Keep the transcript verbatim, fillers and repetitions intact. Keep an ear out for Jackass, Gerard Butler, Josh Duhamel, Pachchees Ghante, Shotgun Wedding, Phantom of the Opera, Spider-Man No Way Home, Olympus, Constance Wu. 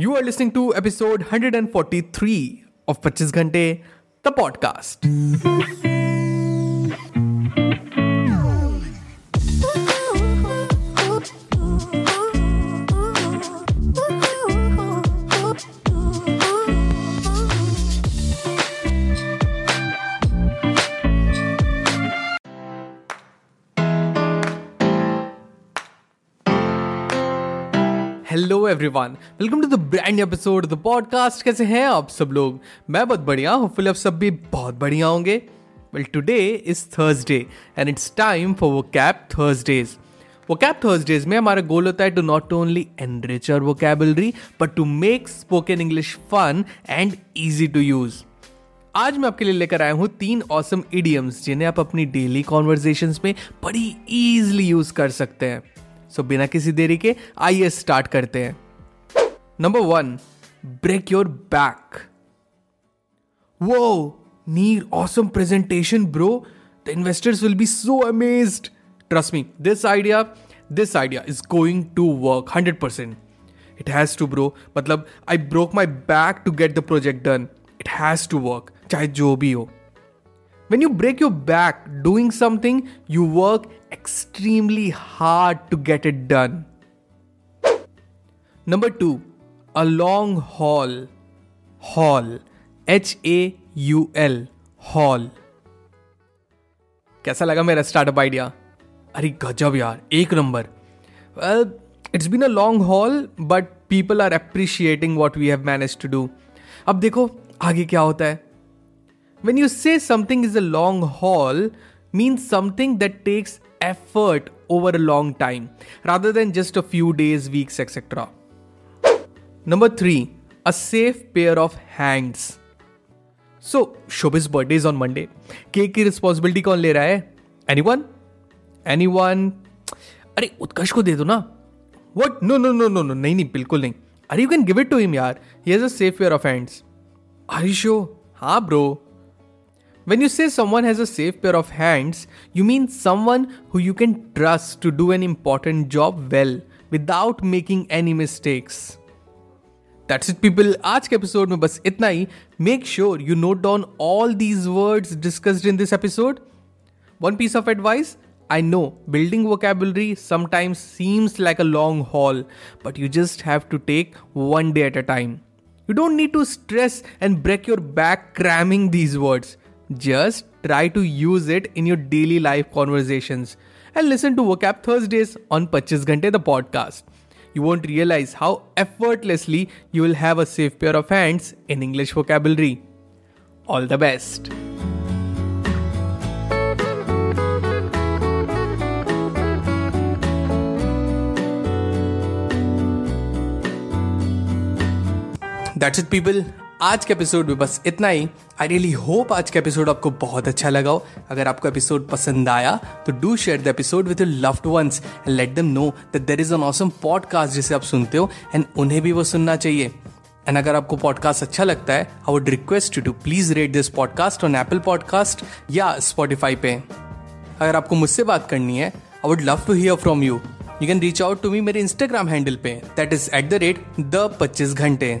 You are listening to episode one forty-three of Pachchees Ghante, the podcast. Hello everyone, welcome to the brand new episode the podcast. कैसे हैं आप सब लोग? मैं बहुत बढ़िया, होपफुली आप सब भी बहुत बढ़िया होंगे। Well, today is Thursday and it's time for vocab Thursdays. Vocab Thursdays में हमारा गोल होता है to not only enrich our vocabulary but to make spoken English fun and easy to use. आज मैं आपके लिए लेकर आया हूँ तीन ऑसम इडियम्स जिन्हें आप अपनी डेली कॉन्वर्जेशंस में बड़ी ईजिली यूज कर सकते हैं। सो so, बिना किसी देरी के आइए स्टार्ट करते हैं। Number one, break your back. वो नीर awesome presentation bro, the investors will be so amazed. Trust me, this idea this idea is going to work hundred percent. It has to bro. मतलब I broke my back to get the project done. It has to work, चाहे जो भी हो। When you break your back doing something, you work extremely hard to get it done. Number two, a long haul. Haul. H A U L. Haul. कैसा लगा मेरा startup idea? अरे गजब यार, एक number. Well, it's been a long haul, but people are appreciating what we have managed to do. अब देखो आगे क्या होता है। When you say something is a long haul, means something that takes effort over a long time, rather than just a few days, weeks, et cetera. Number three, a safe pair of hands. So, Shobhit's birthday is on Monday. Cake की responsibility कौन ले रहा है? Anyone? Anyone? अरे उत्कर्ष को दे दो ना। What? No, no, no, no, no. नहीं नहीं, बिल्कुल नहीं। अरे you can give it to him यार. He has a safe pair of hands. Are you sure? हाँ bro. When you say someone has a safe pair of hands, you mean someone who you can trust to do an important job well without making any mistakes. That's it people, आज के episode में बस इतना ही। Make sure you note down all these words discussed in this episode. One piece of advice, I know building vocabulary sometimes seems like a long haul, but you just have to take one day at a time. You don't need to stress and break your back cramming these words. Just try to use it in your daily life conversations and listen to Vocab Thursdays on Pachchees Ghante the podcast. You won't realize how effortlessly you will have a safe pair of hands in English vocabulary. All the best. That's it people. आज के episode में बस इतना ही। I really hope आज का episode आपको बहुत अच्छा लगा हो। अगर आपको एपिसोड पसंद आया तो do share the episode with your loved ones and let them know that there is an awesome podcast जिसे आप सुनते हो एंड उन्हें भी वो सुनना चाहिए। एंड अगर आपको पॉडकास्ट अच्छा लगता है, I would request you to please rate this podcast on Apple podcast या स्पॉटिफाई पे। अगर आपको मुझसे बात करनी है, I would love to hear from you. You can reach out to me मेरे इंस्टाग्राम हैंडल पे, that is at the rate the पच्चीस घंटे।